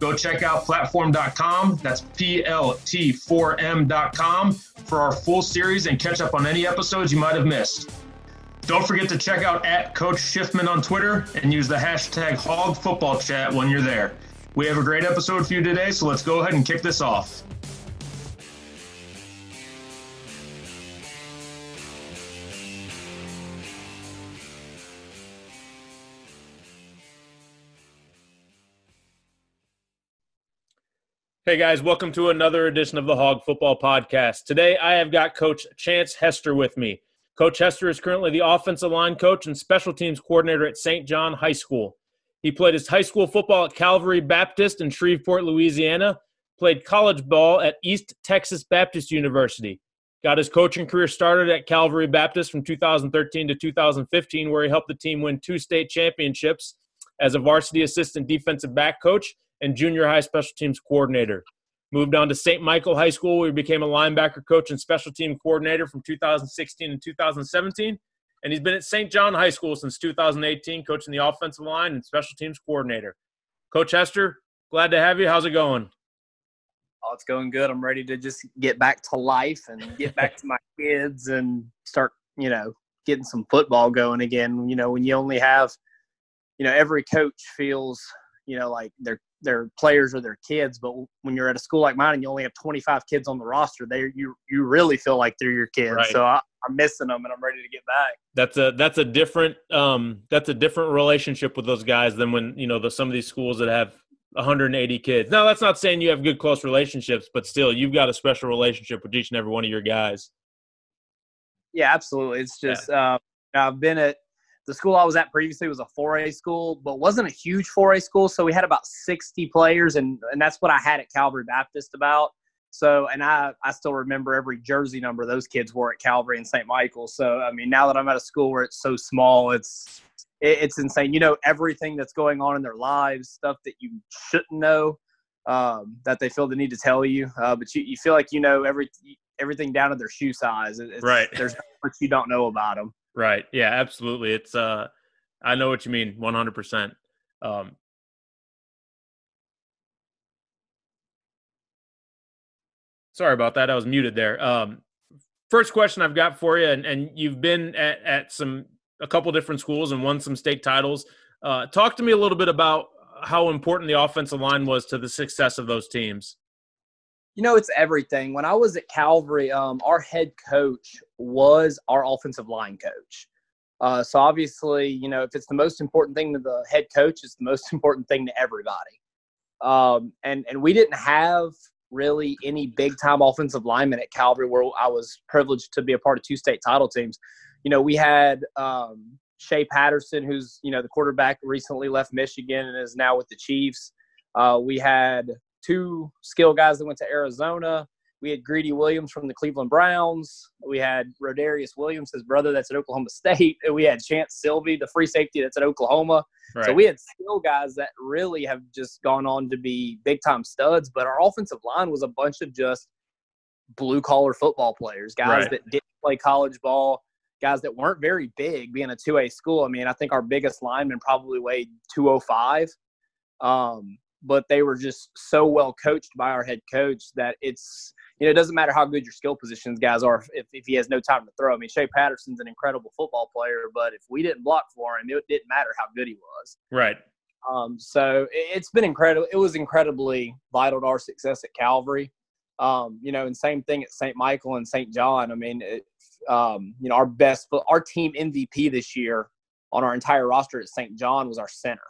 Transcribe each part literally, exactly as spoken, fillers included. Go check out platform dot com, that's P L T four M dot com, for our full series and catch up on any episodes you might have missed. Don't forget to check out at Coach Schiffman on Twitter and use the hashtag HogFootballChat when you're there. We have a great episode for you today, so let's go ahead and kick this off. Hey guys, welcome to another edition of the Hog Football Podcast. Today I have got Coach Chance Hester with me. Coach Hester is currently the offensive line coach and special teams coordinator at Saint John High School. He played his high school football at Calvary Baptist in Shreveport, Louisiana, played college ball at East Texas Baptist University, got his coaching career started at Calvary Baptist from two thousand thirteen to two thousand fifteen, where he helped the team win two state championships as a varsity assistant defensive back coach and junior high special teams coordinator. Moved on to Saint Michael High School, where he became a linebacker coach and special team coordinator from two thousand sixteen and two thousand seventeen. And he's been at Saint John High School since two thousand eighteen, coaching the offensive line and special teams coordinator. Coach Hester, glad to have you. How's it going? Oh, it's going good. I'm ready to just get back to life and get back to my kids and start, you know, getting some football going again. You know, when you only have, you know, every coach feels, you know, like they're their players or their kids, but when you're at a school like mine and you only have twenty-five kids on the roster, they you you really feel like they're your kids. Right. So I, I'm missing them, and I'm ready to get back. That's a that's a different um that's a different relationship with those guys than when you know the, some of these schools that have one hundred eighty kids. Now that's not saying you have good close relationships, but still you've got a special relationship with each and every one of your guys. Yeah, absolutely. It's just yeah. um, I've been at. The school I was at previously was a four A school, but wasn't a huge four A school. So we had about sixty players, and, and that's what I had at Calvary Baptist about. So, and I, I still remember every jersey number those kids wore at Calvary and Saint Michael. So, I mean, now that I'm at a school where it's so small, it's it, it's insane. You know everything that's going on in their lives, stuff that you shouldn't know, um, that they feel the need to tell you. Uh, but you, you feel like you know every everything down to their shoe size. It's, right. There's not much you don't know about them. Right. Yeah, absolutely. It's uh, I know what you mean. one hundred percent. Um, sorry about that. I was muted there. Um, first question I've got for you, and, and you've been at, at some a couple different schools and won some state titles. Uh, talk to me a little bit about how important the offensive line was to the success of those teams. You know, it's everything. When I was at Calvary, um, our head coach was our offensive line coach. Uh, so obviously, you know, if it's the most important thing to the head coach, it's the most important thing to everybody. Um, and, and we didn't have really any big-time offensive linemen at Calvary, where I was privileged to be a part of two state title teams. You know, we had um, Shea Patterson, who's, you know, the quarterback recently left Michigan and is now with the Chiefs. Uh, we had – two skill guys that went to Arizona. We had Greedy Williams from the Cleveland Browns. We had Rodarius Williams, his brother, that's at Oklahoma State. And we had Chance Sylvie, the free safety, that's at Oklahoma. Right. So we had skill guys that really have just gone on to be big-time studs. But our offensive line was a bunch of just blue-collar football players, guys right. that didn't play college ball, guys that weren't very big, being a two A school. I mean, I think our biggest lineman probably weighed two oh five. Um But they were just so well coached by our head coach that it's, you know, it doesn't matter how good your skill positions guys are if, if he has no time to throw. I mean, Shea Patterson's an incredible football player, but if we didn't block for him, it didn't matter how good he was. Right. Um, so it's been incredible. It was incredibly vital to our success at Calvary. Um, you know, and same thing at Saint Michael and Saint John. I mean, it, um, you know, our best, our team M V P this year on our entire roster at Saint John was our center.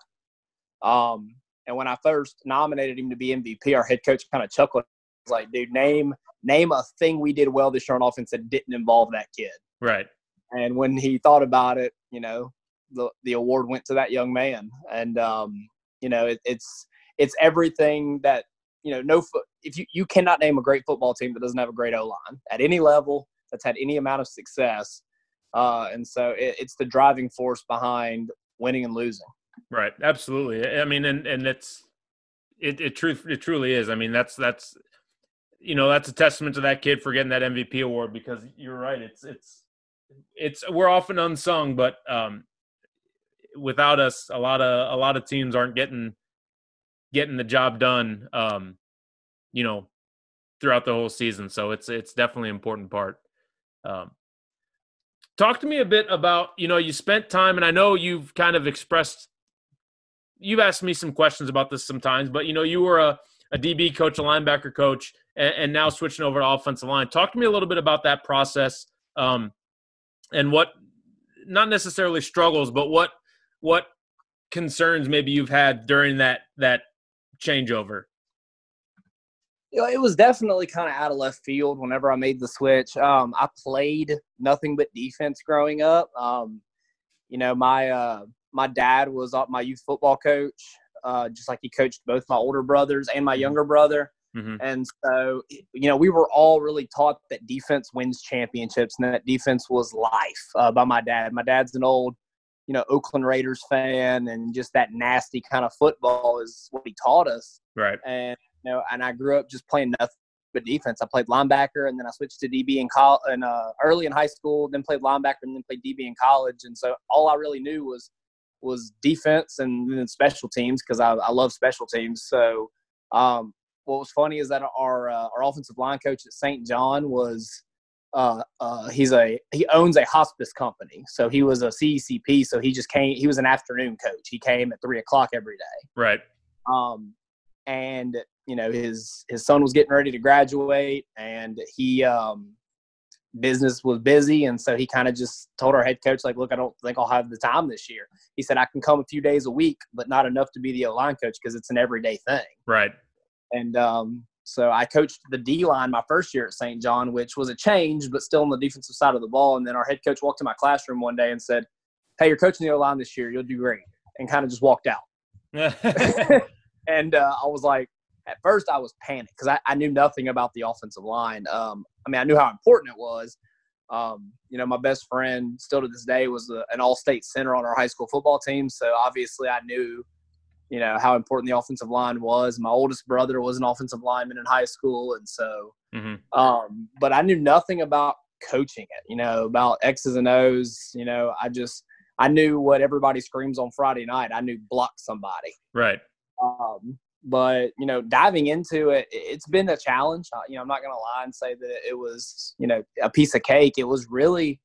Um, And when I first nominated him to be M V P, our head coach kind of chuckled. He was like, dude, name name a thing we did well this year on offense that didn't involve that kid. Right. And when he thought about it, you know, the the award went to that young man. And, um, you know, it, it's it's everything that, you know, no foot, if you, you cannot name a great football team that doesn't have a great O-line at any level that's had any amount of success. Uh, and so it, it's the driving force behind winning and losing. Right. Absolutely. I mean, and, and it's, it, it truth, it truly is. I mean, that's, that's, you know, that's a testament to that kid for getting that M V P award, because you're right. It's, it's, it's, we're often unsung, but um, without us, a lot of, a lot of teams aren't getting, getting the job done, um, you know, throughout the whole season. So it's, it's definitely an important part. Um, Talk to me a bit about, you know, you spent time, and I know you've kind of expressed, you've asked me some questions about this sometimes, but, you know, you were a, a D B coach, a linebacker coach, and, and now switching over to offensive line. Talk to me a little bit about that process, um, and what, not necessarily struggles, but what what concerns maybe you've had during that that changeover. You know, it was definitely kind of out of left field whenever I made the switch. Um, I played nothing but defense growing up. Um, you know, my uh, my dad was my youth football coach, uh, just like he coached both my older brothers and my younger brother. Mm-hmm. And so, you know, we were all really taught that defense wins championships and that defense was life uh, by my dad. My dad's an old, you know, Oakland Raiders fan, and just that nasty kind of football is what he taught us. Right. And You know, and I grew up just playing nothing but defense. I played linebacker, and then I switched to D B in college, and uh, early in high school, then played linebacker, and then played D B in college. And so all I really knew was was defense and then special teams, because I, I love special teams. So um, what was funny is that our uh, our offensive line coach at Saint John was uh, uh, he's a he owns a hospice company, so he was a C E C P. So he just came. He was an afternoon coach. He came at three o'clock every day. Right. Um, and you know, his, his son was getting ready to graduate, and he um, business was busy. And so he kind of just told our head coach, like, look, I don't think I'll have the time this year. He said, I can come a few days a week, but not enough to be the O-line coach, because it's an everyday thing. Right. And um, so I coached the D-line my first year at Saint John, which was a change, but still on the defensive side of the ball. And then our head coach walked to my classroom one day and said, hey, you're coaching the O-line this year. You'll do great. And kind of just walked out. And uh, I was like, at first, I was panicked because I, I knew nothing about the offensive line. Um, I mean, I knew how important it was. Um, you know, my best friend still to this day was a, an all-state center on our high school football team. So, obviously, I knew, you know, how important the offensive line was. My oldest brother was an offensive lineman in high school. And so mm-hmm. – um, but I knew nothing about coaching it, you know, about X's and O's. You know, I just – I knew what everybody screams on Friday night. I knew block somebody. Right. Um But, you know, diving into it, it's been a challenge. You know, I'm not going to lie and say that it was, you know, a piece of cake. It was really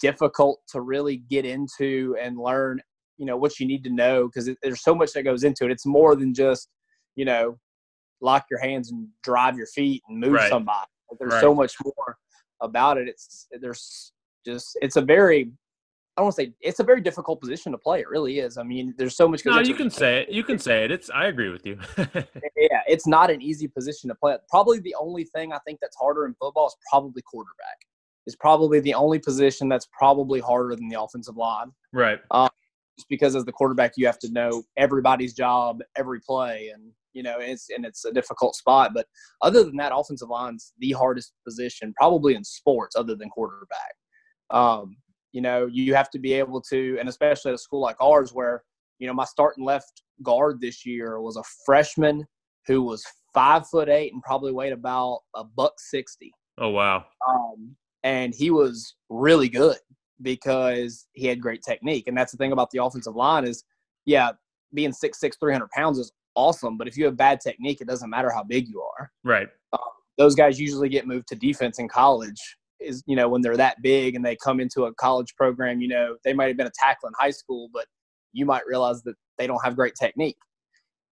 difficult to really get into and learn, you know, what you need to know, because there's so much that goes into it. It's more than just, you know, lock your hands and drive your feet and move right. somebody. Like, there's right. so much more about it. It's there's just it's a very I don't want to say it's a very difficult position to play. It really is. I mean, there's so much. No, you can say it. You can say it. It's, I agree with you. Yeah. It's not an easy position to play. Probably the only thing I think that's harder in football is probably quarterback. It's probably the only position that's probably harder than the offensive line. Right. Um, just because as the quarterback, you have to know everybody's job, every play. And, you know, it's, and it's a difficult spot, but other than that, offensive line's the hardest position probably in sports other than quarterback. Um, You know, you have to be able to, and especially at a school like ours where, you know, my starting left guard this year was a freshman who was five foot eight and probably weighed about a buck sixty. Oh, wow. Um, and he was really good because he had great technique. And that's the thing about the offensive line is, yeah, being six six, three hundred pounds is awesome. But if you have bad technique, it doesn't matter how big you are. Right. Um, those guys usually get moved to defense in college. Is, you know, when they're that big and they come into a college program, you know, they might have been a tackle in high school, but you might realize that they don't have great technique.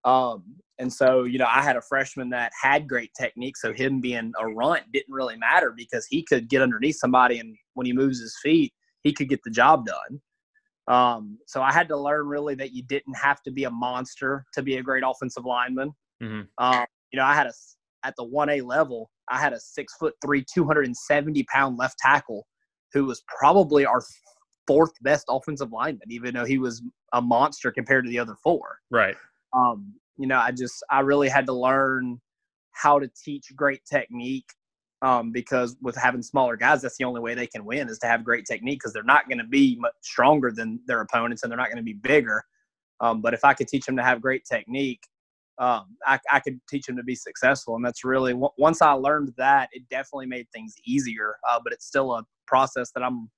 Um, and so, you know, I had a freshman that had great technique, so him being a runt didn't really matter because he could get underneath somebody, and when he moves his feet, he could get the job done. Um, so I had to learn really that you didn't have to be a monster to be a great offensive lineman. Mm-hmm. Um, you know, I had a at the one A level, I had a six foot three, two hundred seventy pound left tackle who was probably our fourth best offensive lineman, even though he was a monster compared to the other four. Right. Um, you know, I just I really had to learn how to teach great technique, um, because with having smaller guys, that's the only way they can win is to have great technique, because they're not going to be much stronger than their opponents and they're not going to be bigger. Um, but if I could teach them to have great technique, um, I, I could teach them to be successful. And that's really w- once I learned that, it definitely made things easier. Uh, but it's still a process that I'm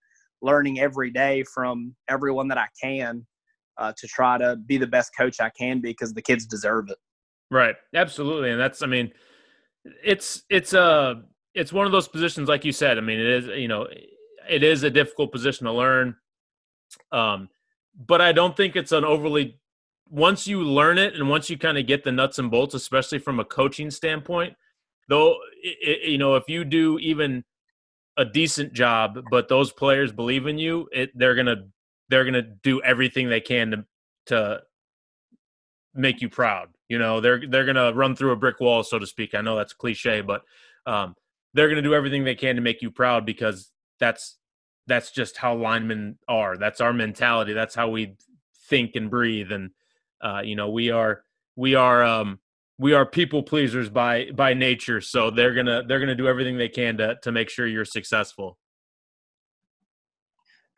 learning every day from everyone that I can, uh, to try to be the best coach I can be, because the kids deserve it. Right. Absolutely. And that's, I mean, it's, it's a, it's one of those positions, like you said. I mean, it is, you know, it is a difficult position to learn. Um, but I don't think it's an overly, once you learn it and once you kind of get the nuts and bolts, especially from a coaching standpoint, though, it, it, you know, if you do even a decent job, but those players believe in you, it, they're going to, they're going to do everything they can to, to make you proud. You know, they're, they're going to run through a brick wall, so to speak. I know that's cliche, but um, they're going to do everything they can to make you proud, because that's, that's just how linemen are. That's our mentality. That's how we think and breathe. And uh, you know, we are, we are, um, we are people pleasers by, by nature. So they're going to, they're going to do everything they can to, to make sure you're successful.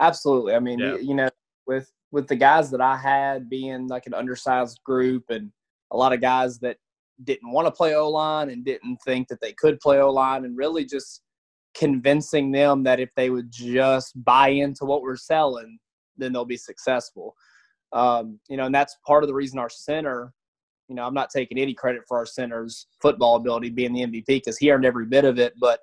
Absolutely. I mean, yeah. you know, with, with the guys that I had being like an undersized group, and a lot of guys that didn't want to play O-line and didn't think that they could play O-line, and really just convincing them that if they would just buy into what we're selling, then they'll be successful. Um, you know, and that's part of the reason our center, you know, I'm not taking any credit for our center's football ability being the M V P, because he earned every bit of it, but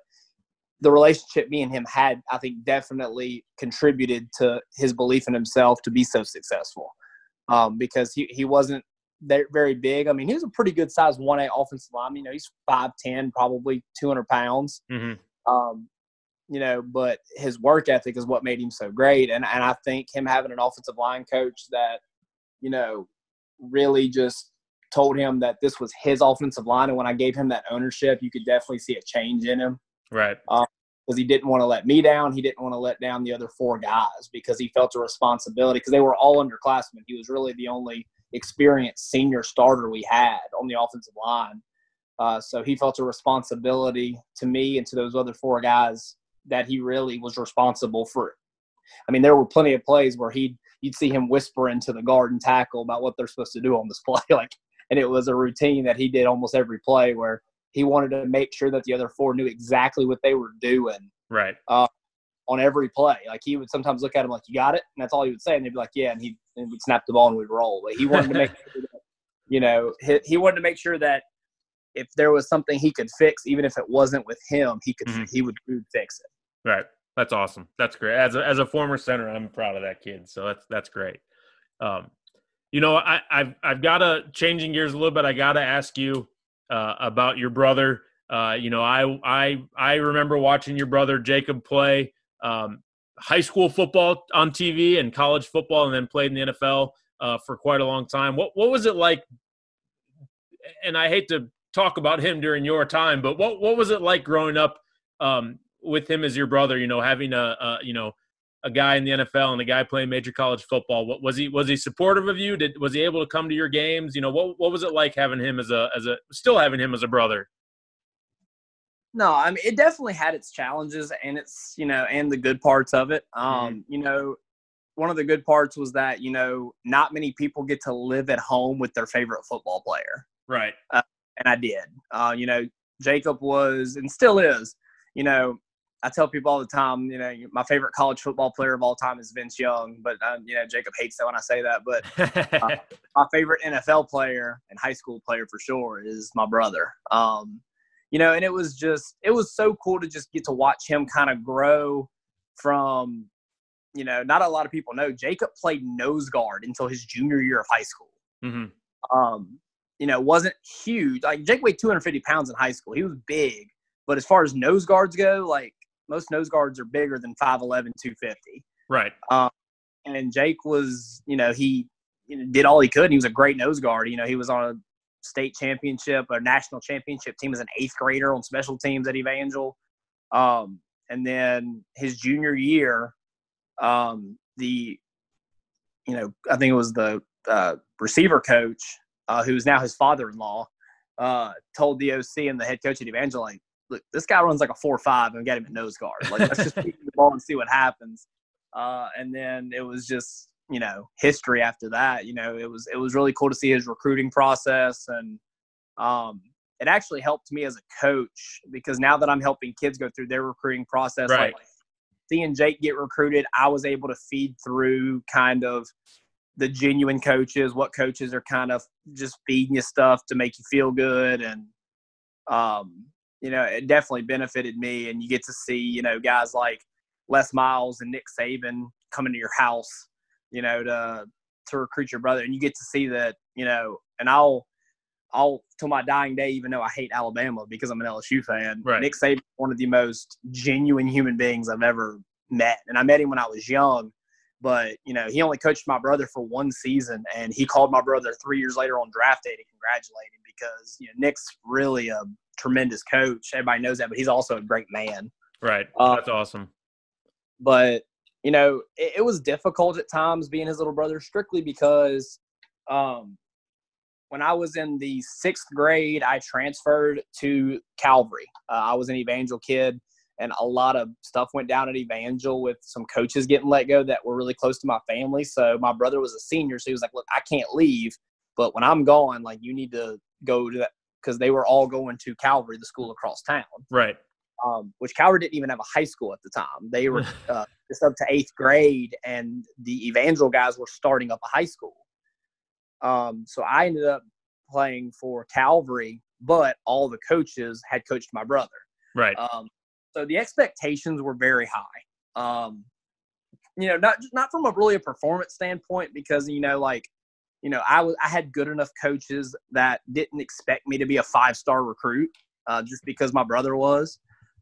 the relationship me and him had, I think, definitely contributed to his belief in himself to be so successful, um, because he, he wasn't very big. I mean, he was a pretty good size one A offensive lineman. You know, he's five ten, probably two hundred pounds. Mm-hmm. Um, you know, but his work ethic is what made him so great. And, and I think him having an offensive line coach that, you know, really just told him that this was his offensive line. And when I gave him that ownership, you could definitely see a change in him. Right. Um, because he didn't want to let me down. He didn't want to let down the other four guys, because he felt a responsibility, because they were all underclassmen. He was really the only experienced senior starter we had on the offensive line. Uh, so he felt a responsibility to me and to those other four guys that he really was responsible for. I mean, there were plenty of plays where he'd you'd see him whispering to the guard and tackle about what they're supposed to do on this play. like, And it was a routine that he did almost every play, where he wanted to make sure that the other four knew exactly what they were doing. Right. Uh, on every play. Like, he would sometimes look at him like, you got it? And that's all he would say. And they'd be like, yeah. And he and we'd snap the ball and we'd roll. But he wanted to make sure that, you know, he, he wanted to make sure that if there was something he could fix, even if it wasn't with him, he could, mm-hmm. he would fix it. Right. That's awesome. That's great. As a, as a former center, I'm proud of that kid. So that's, that's great. Um, you know, I, I've, I've got to changing gears a little bit. I got to ask you, Uh, about your brother. Uh, you know, I I I remember watching your brother Jacob play um, high school football on T V and college football, and then played in the N F L uh, for quite a long time. What what was it like? And I hate to talk about him during your time, but what what was it like growing up um, with him as your brother? You know, having a, a you know a guy in the N F L and a guy playing major college football. What was he, was he supportive of you? Did, was he able to come to your games? You know, what, what was it like having him as a, as a, still having him as a brother? No, I mean, it definitely had its challenges and it's, you know, and the good parts of it. Um, mm-hmm. You know, one of the good parts was that, you know, not many people get to live at home with their favorite football player. Right. Uh, and I did, uh, you know, Jacob was, and still is, you know, I tell people all the time, you know, my favorite college football player of all time is Vince Young, but, um, you know, Jacob hates that when I say that. But uh, my favorite N F L player and high school player for sure is my brother. Um, you know, and it was just – it was so cool to just get to watch him kind of grow from, you know, not a lot of people know, Jacob played nose guard until his junior year of high school. Mm-hmm. Um, you know, wasn't huge. Like, Jake weighed two hundred fifty pounds in high school. He was big. But as far as nose guards go, like, most nose guards are bigger than five eleven, two fifty. Right. Um, and Jake was, you know, he you know, did all he could. And he was a great nose guard. You know, he was on a state championship, a national championship team as an eighth grader on special teams at Evangel. Um, and then his junior year, um, the, you know, I think it was the uh, receiver coach uh, who is now his father-in-law, uh, told the O C and the head coach at Evangel, like, look, this guy runs like a four five and got him at nose guard. Like, let's just keep the ball and see what happens. Uh, and then it was just, you know, history after that. You know, it was it was really cool to see his recruiting process. And um, it actually helped me as a coach, because now that I'm helping kids go through their recruiting process, right. like seeing Jake get recruited, I was able to feed through kind of the genuine coaches, what coaches are kind of just feeding you stuff to make you feel good. And, um, you know, it definitely benefited me. And you get to see, you know, guys like Les Miles and Nick Saban coming to your house, you know, to to recruit your brother. And you get to see that, you know, and I'll, I'll till my dying day, even though I hate Alabama because I'm an L S U fan, right. Nick Saban is one of the most genuine human beings I've ever met. And I met him when I was young, but, you know, he only coached my brother for one season, and he called my brother three years later on draft day to congratulate him, because, you know, Nick's really a tremendous coach. Everybody knows that, but he's also a great man. Right. Uh, That's awesome. But, you know, it, it was difficult at times being his little brother, strictly because um, when I was in the sixth grade, I transferred to Calvary. Uh, I was an Evangel kid, and a lot of stuff went down at Evangel with some coaches getting let go that were really close to my family. So my brother was a senior, so he was like, look, I can't leave, but when I'm gone, like, you need to go to that, because they were all going to Calvary, the school across town. Right. Um, which Calvary didn't even have a high school at the time. They were uh, just up to eighth grade, and the Evangel guys were starting up a high school. Um, so I ended up playing for Calvary, but all the coaches had coached my brother. Right. Um, so the expectations were very high. Um, you know, not not from a really a performance standpoint, because, you know, like, you know, I was I had good enough coaches that didn't expect me to be a five-star recruit uh, just because my brother was.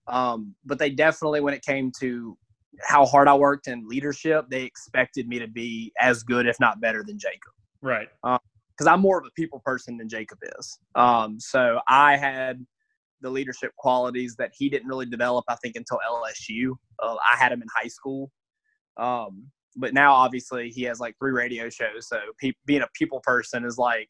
Um, but they definitely, when it came to how hard I worked and leadership, they expected me to be as good, if not better, than Jacob. Right. Because um, I'm more of a people person than Jacob is. Um, so I had the leadership qualities that he didn't really develop, I think, until L S U. Uh, I had him in high school. Um, but now, obviously, he has, like, three radio shows. So pe- being a people person is, like,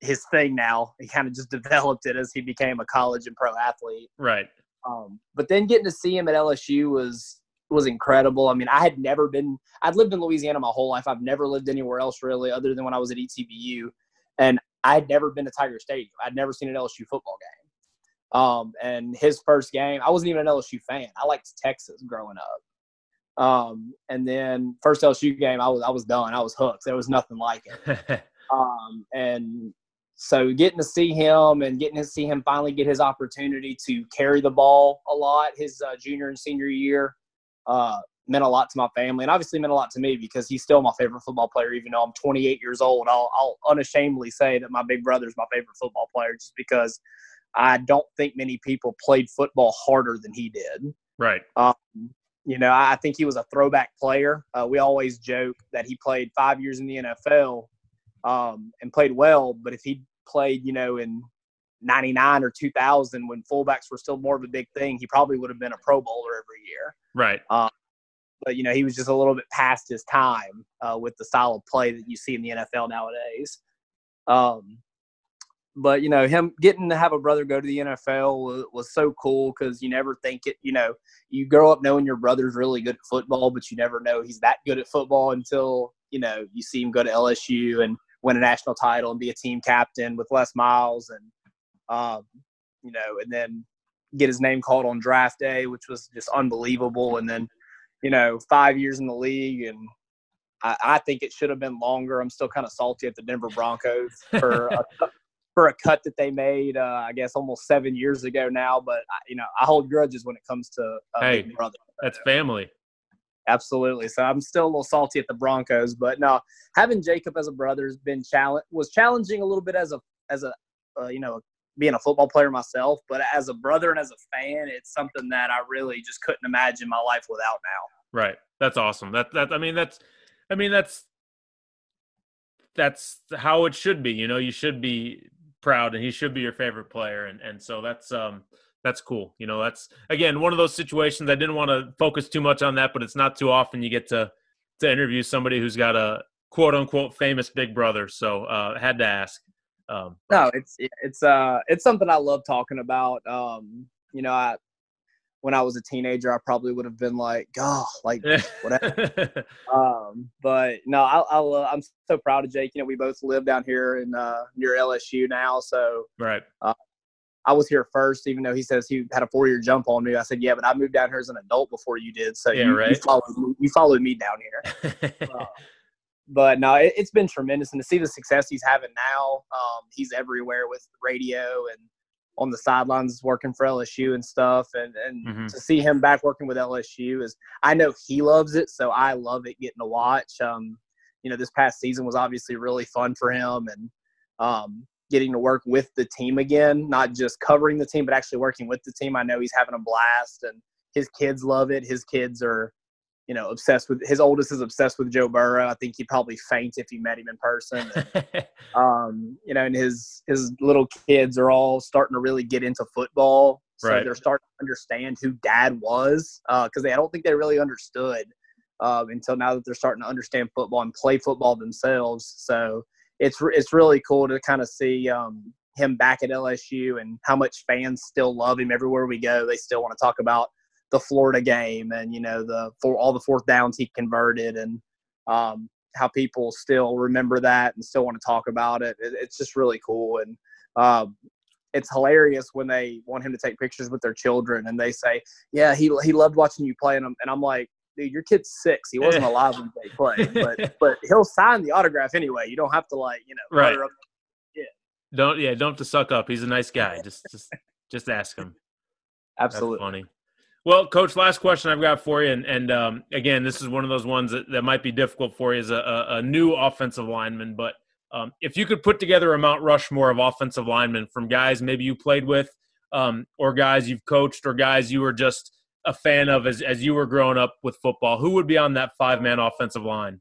his thing now. He kind of just developed it as he became a college and pro athlete. Right. Um, but then getting to see him at L S U was was incredible. I mean, I had never been – I'd lived in Louisiana my whole life. I've never lived anywhere else really, other than when I was at E T B U. And I had never been to Tiger Stadium. I'd never seen an L S U football game. Um, and his first game – I wasn't even an L S U fan. I liked Texas growing up. Um, and then first L S U game, I was I was done. I was hooked. There was nothing like it. um, and – So getting to see him and getting to see him finally get his opportunity to carry the ball a lot his uh, junior and senior year uh, meant a lot to my family, and obviously meant a lot to me, because he's still my favorite football player. Even though I'm twenty-eight years old, I'll, I'll unashamedly say that my big brother is my favorite football player, just because I don't think many people played football harder than he did. Right. Um, you know, I think he was a throwback player. Uh, we always joke that he played five years in the N F L um, and played well, but if he played, you know, in ninety-nine or two thousand when fullbacks were still more of a big thing, he probably would have been a Pro Bowler every year. Right. Um, but, you know, he was just a little bit past his time uh, with the style of play that you see in the N F L nowadays. Um, but, you know, him getting to have a brother go to the N F L was, was so cool, because you never think it, you know, you grow up knowing your brother's really good at football, but you never know he's that good at football until, you know, you see him go to L S U and win a national title and be a team captain with Les Miles, and um, you know, and then get his name called on draft day, which was just unbelievable. And then, you know, five years in the league, and I, I think it should have been longer. I'm still kind of salty at the Denver Broncos for a, for a cut that they made, uh, I guess, almost seven years ago now. But I, you know, I hold grudges when it comes to uh, hey, big brother. That's family. Absolutely. So I'm still a little salty at the Broncos, but no, having Jacob as a brother has been challenge was challenging a little bit as a as a uh, you know, being a football player myself, but as a brother and as a fan, it's something that I really just couldn't imagine my life without now. Right. That's awesome. That that I mean that's I mean that's that's how it should be. You know, you should be proud, and he should be your favorite player, and and so that's um that's cool. You know, that's, again, one of those situations. I didn't want to focus too much on that, but it's not too often you get to to interview somebody who's got a quote-unquote famous big brother, so uh had to ask. Um, no, it's it's uh it's something I love talking about. Um, you know, I when I was a teenager, I probably would have been like, "God, like whatever." um, but no, I, I love, I'm so proud of Jake. You know, we both live down here in uh, near L S U now, so right. Uh, I was here first, even though he says he had a four-year jump on me. I said, "Yeah, but I moved down here as an adult before you did, so yeah, you, right. you followed you followed me down here." uh, But no, it, it's been tremendous, and to see the success he's having now, um, he's everywhere with radio and on the sidelines working for L S U and stuff. And, and mm-hmm. to see him back working with L S U is, I know he loves it, so I love it getting to watch. Um, you know, this past season was obviously really fun for him, and um, getting to work with the team again, not just covering the team, but actually working with the team. I know he's having a blast, and his kids love it. His kids are. You know, obsessed with his oldest is obsessed with Joe Burrow. I think he'd probably faint if he met him in person. And, um, you know, and his his little kids are all starting to really get into football, so right. they're starting to understand who Dad was, because uh, they I don't think they really understood uh, until now that they're starting to understand football and play football themselves. So it's it's really cool to kind of see um, him back at L S U and how much fans still love him. Everywhere we go, they still want to talk about the Florida game and, you know, the for all the fourth downs he converted, and um, how people still remember that and still want to talk about it. it it's just really cool. And um, it's hilarious when they want him to take pictures with their children and they say, yeah, he he loved watching you play. And I'm, and I'm like, dude, your kid's six. He wasn't alive when they played, but, but he'll sign the autograph anyway. You don't have to, like, you know, right. up. Yeah. Don't, yeah. Don't have to suck up. He's a nice guy. Just, just, just ask him. Absolutely. That's funny. Well, Coach, last question I've got for you, and, and um, again, this is one of those ones that, that might be difficult for you as a, a new offensive lineman, but um, if you could put together a Mount Rushmore of offensive linemen from guys maybe you played with, um, or guys you've coached, or guys you were just a fan of as, as you were growing up with football, who would be on that five-man offensive line?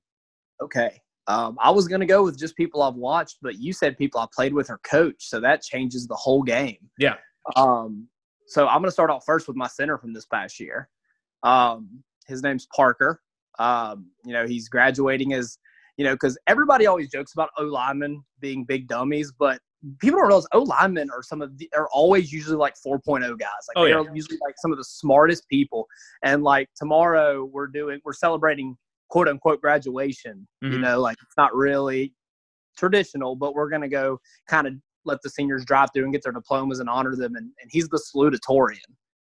Okay. Um, I was going to go with just people I've watched, but you said people I played with or coached, so that changes the whole game. Yeah. Um So I'm going to start off first with my center from this past year. Um, his name's Parker. Um, you know, he's graduating as, you know, because everybody always jokes about O-linemen being big dummies, but people don't realize O-linemen are some of the, are always usually like four point oh guys. Like oh, they're yeah. usually like some of the smartest people. And like tomorrow we're doing, we're celebrating quote unquote graduation, mm-hmm. you know, like it's not really traditional, but we're going to go kind of let the seniors drive through and get their diplomas and honor them. And, and he's the salutatorian.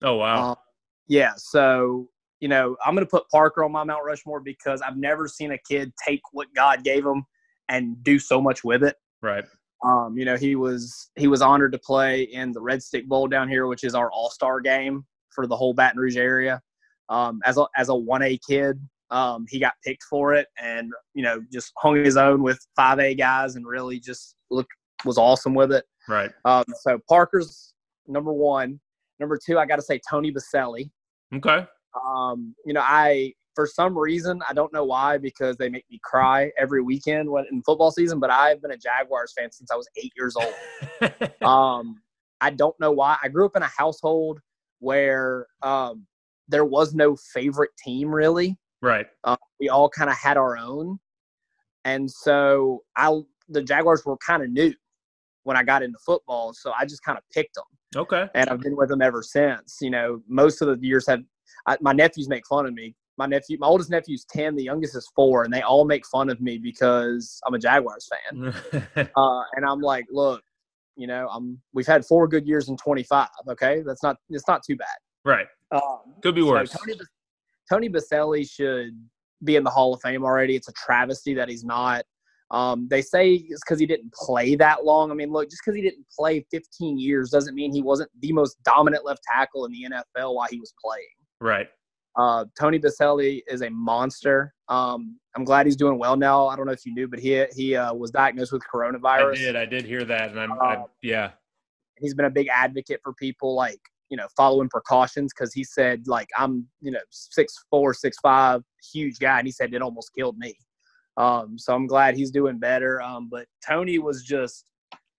Oh, wow. Um, yeah. So, you know, I'm going to put Parker on my Mount Rushmore because I've never seen a kid take what God gave him and do so much with it. Right. Um, you know, he was, he was honored to play in the Red Stick Bowl down here, which is our all-star game for the whole Baton Rouge area. Um, as a, as a one A kid, um, he got picked for it and, you know, just hung his own with five A guys and really just looked, was awesome with it. Right. Um, so Parker's number one. Number two, I got to say Tony Boselli. Okay. Um, you know, I, for some reason, I don't know why, because they make me cry every weekend when in football season, but I've been a Jaguars fan since I was eight years old. um, I don't know why. I grew up in a household where um, there was no favorite team really. Right. Uh, we all kind of had our own. And so I, the Jaguars were kind of new when I got into football, so I just kind of picked them. Okay. And I've been with them ever since. You know, most of the years have – my nephews make fun of me. My nephew, my oldest nephew is ten, the youngest is four, and they all make fun of me because I'm a Jaguars fan. uh, and I'm like, look, you know, I'm we've had four good years in twenty-five, okay? That's not – it's not too bad. Right. Um, Could be worse. So Tony, Tony Boselli should be in the Hall of Fame already. It's a travesty that he's not. Um, they say it's because he didn't play that long. I mean, look, just because he didn't play fifteen years doesn't mean he wasn't the most dominant left tackle in the N F L while he was playing. Right. Uh, Tony Boselli is a monster. Um, I'm glad he's doing well now. I don't know if you knew, but he he uh, was diagnosed with coronavirus. I did. I did hear that, and I'm, um, I'm yeah. He's been a big advocate for people, like, you know, following precautions, because he said, like, I'm, you know, six four, six five, huge guy, and he said it almost killed me. Um, so I'm glad he's doing better. Um, but Tony was just,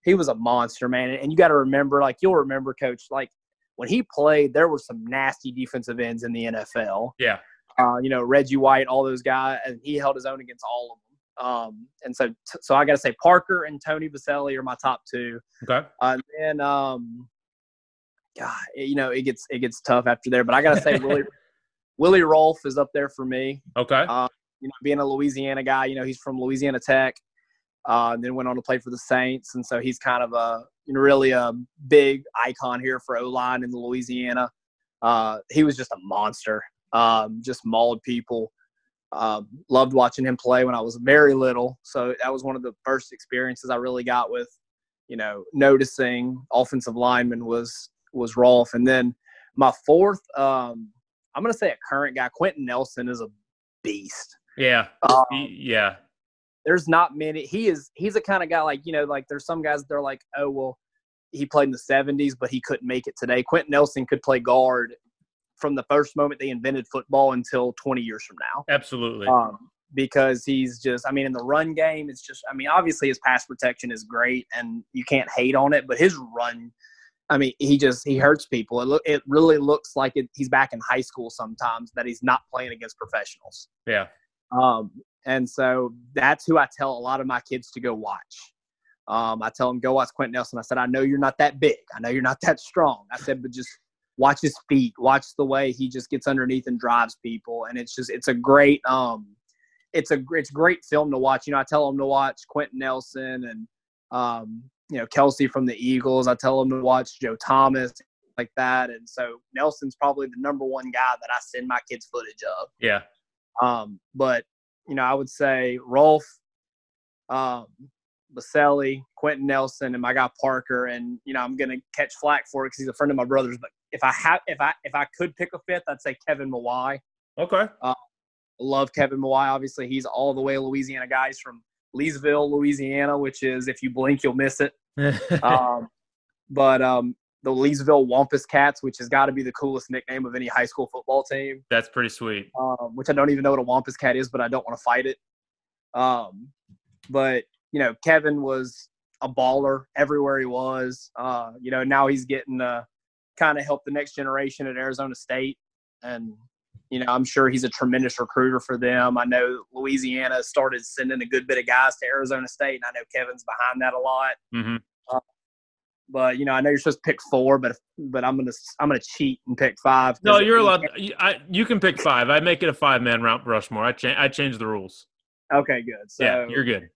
he was a monster, man. And you got to remember, like, you'll remember, Coach, like when he played, there were some nasty defensive ends in the N F L. Yeah. Uh, you know, Reggie White, all those guys, and he held his own against all of them. Um, and so, so I got to say Parker and Tony Boselli are my top two. Okay. Uh, and then, um, God, you know, it gets, it gets tough after there, but I got to say Willie, Willie Rolfe is up there for me. Okay. Um, you know, being a Louisiana guy, you know, he's from Louisiana Tech, uh, then went on to play for the Saints. And so he's kind of a, you know, really a big icon here for O-line in Louisiana. Uh, he was just a monster, um, just mauled people. Uh, loved watching him play when I was very little. So that was one of the first experiences I really got with, you know, noticing offensive linemen was, was Rolfe. And then my fourth, um, I'm going to say a current guy, Quentin Nelson is a beast. Yeah. Um, yeah. There's not many. He is, he's a kind of guy like, you know, like there's some guys that are like, oh, well, he played in the seventies, but he couldn't make it today. Quentin Nelson could play guard from the first moment they invented football until twenty years from now. Absolutely. Um, because he's just, I mean, in the run game, it's just, I mean, obviously his pass protection is great and you can't hate on it, but his run, I mean, he just, he hurts people. It, lo- it really looks like it, he's back in high school sometimes that he's not playing against professionals. Yeah. Um, and so that's who I tell a lot of my kids to go watch. Um, I tell them, go watch Quentin Nelson. I said, I know you're not that big. I know you're not that strong. I said, but just watch his feet, watch the way he just gets underneath and drives people. And it's just, it's a great, um, it's a it's great film to watch. You know, I tell them to watch Quentin Nelson and, um, you know, Kelsey from the Eagles. I tell them to watch Joe Thomas, like that. And so Nelson's probably the number one guy that I send my kids footage of. Yeah. Um, but, you know, I would say Rolfe, um, Boselli, Quentin Nelson, and my guy Parker. And, you know, I'm going to catch flack for it because he's a friend of my brother's, but If I have, if I if I could pick a fifth, I'd say Kevin Mawae. Okay. Uh, love Kevin Mawae. Obviously, he's all the way Louisiana guy. He's from Leesville, Louisiana, which is if you blink, you'll miss it. um, but um, the Leesville Wampus Cats, which has got to be the coolest nickname of any high school football team. That's pretty sweet. Um, which I don't even know what a Wampus Cat is, but I don't want to fight it. Um, but you know, Kevin was a baller everywhere he was. Uh, you know, now he's getting uh kind of help the next generation at Arizona State. And, you know, I'm sure he's a tremendous recruiter for them. I know Louisiana started sending a good bit of guys to Arizona State, and I know Kevin's behind that a lot. Mm-hmm. Uh, but, you know, I know you're supposed to pick four, but but I'm going to I'm gonna cheat and pick five. No, you're allowed – I, you can pick five. I make it a five-man round Rushmore. I, cha- I change the rules. Okay, good. So yeah, you're good.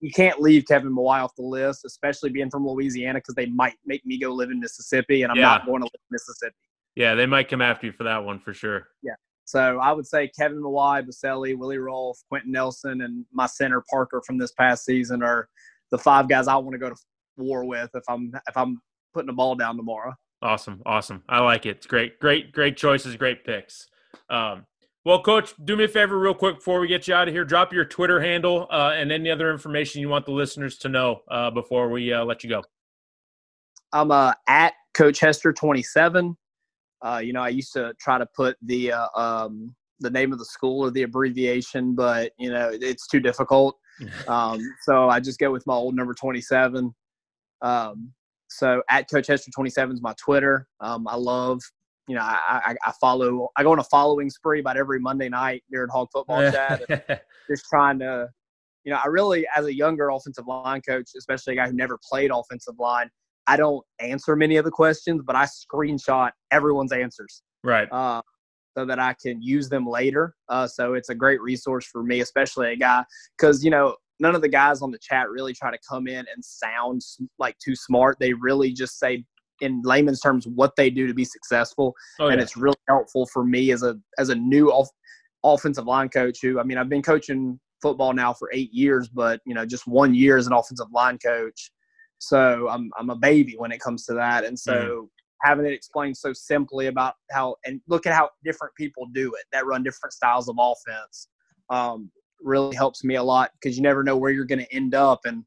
You can't leave Kevin Mawae off the list, especially being from Louisiana, because they might make me go live in Mississippi, and I'm yeah. not going to live in Mississippi. Yeah, they might come after you for that one for sure. Yeah. So I would say Kevin Mawae, Boselli, Willie Rolfe, Quentin Nelson, and my center Parker from this past season are the five guys I want to go to war with if I'm if I'm putting the ball down tomorrow. Awesome, awesome. I like it. It's great, great, great choices, great picks. Um, Well, Coach, do me a favor real quick before we get you out of here. Drop your Twitter handle uh, and any other information you want the listeners to know uh, before we uh, let you go. I'm uh, at Coach Hester twenty-seven. Uh, you know, I used to try to put the uh, um, the name of the school or the abbreviation, but, you know, it's too difficult. Um, so I just go with my old number twenty-seven. Um, so at Coach Hester twenty-seven is my Twitter. Um, I love – You know, I, I I follow. I go on a following spree about every Monday night during Hog Football Chat. Just trying to, you know, I really, as a younger offensive line coach, especially a guy who never played offensive line, I don't answer many of the questions, but I screenshot everyone's answers, right? Uh, so that I can use them later. Uh, so it's a great resource for me, especially a guy, because you know none of the guys on the chat really try to come in and sound like too smart. They really just say, in layman's terms, what they do to be successful. Oh, yeah. And it's really helpful for me as a as a new off, offensive line coach who, I mean, I've been coaching football now for eight years, but, you know, just one year as an offensive line coach. So I'm I'm a baby when it comes to that. And so mm-hmm. having it explained so simply about how – and look at how different people do it that run different styles of offense um, really helps me a lot because you never know where you're going to end up and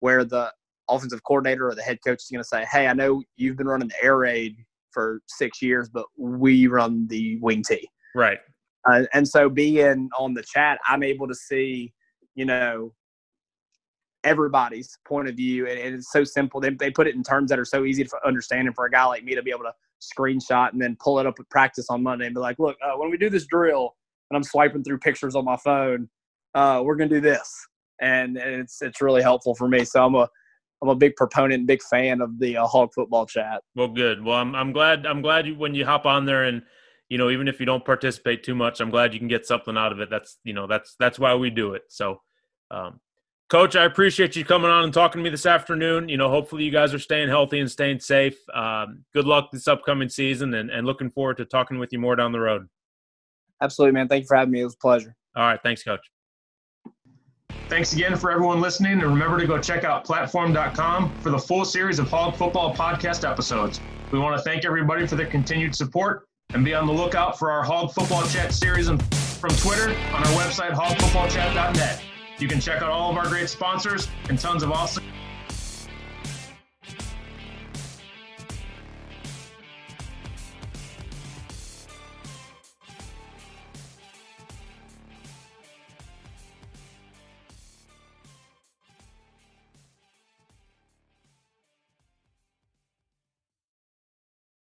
where the – offensive coordinator or the head coach is going to say, hey, I know you've been running the air raid for six years, but we run the wing tee. Right. Uh, and so being on the chat, I'm able to see, you know, everybody's point of view. And, and it's so simple. They, they put it in terms that are so easy to understand. And for a guy like me to be able to screenshot and then pull it up at practice on Monday and be like, look, uh, when we do this drill and I'm swiping through pictures on my phone, uh, we're going to do this. and it's it's really helpful for me. So I'm a I'm a big proponent, big fan of the uh, Hog Football Chat. Well, good. Well, I'm I'm glad I'm glad you, when you hop on there, and you know, even if you don't participate too much, I'm glad you can get something out of it. That's you know that's that's why we do it. So, um, Coach, I appreciate you coming on and talking to me this afternoon. You know, hopefully you guys are staying healthy and staying safe. Um, good luck this upcoming season, and and looking forward to talking with you more down the road. Absolutely, man. Thank you for having me. It was a pleasure. All right, thanks, Coach. Thanks again for everyone listening, and remember to go check out platform dot com for the full series of Hog Football Podcast episodes. We want to thank everybody for their continued support, and be on the lookout for our Hog Football Chat series on, from Twitter on our website, hog football chat dot net. You can check out all of our great sponsors and tons of awesome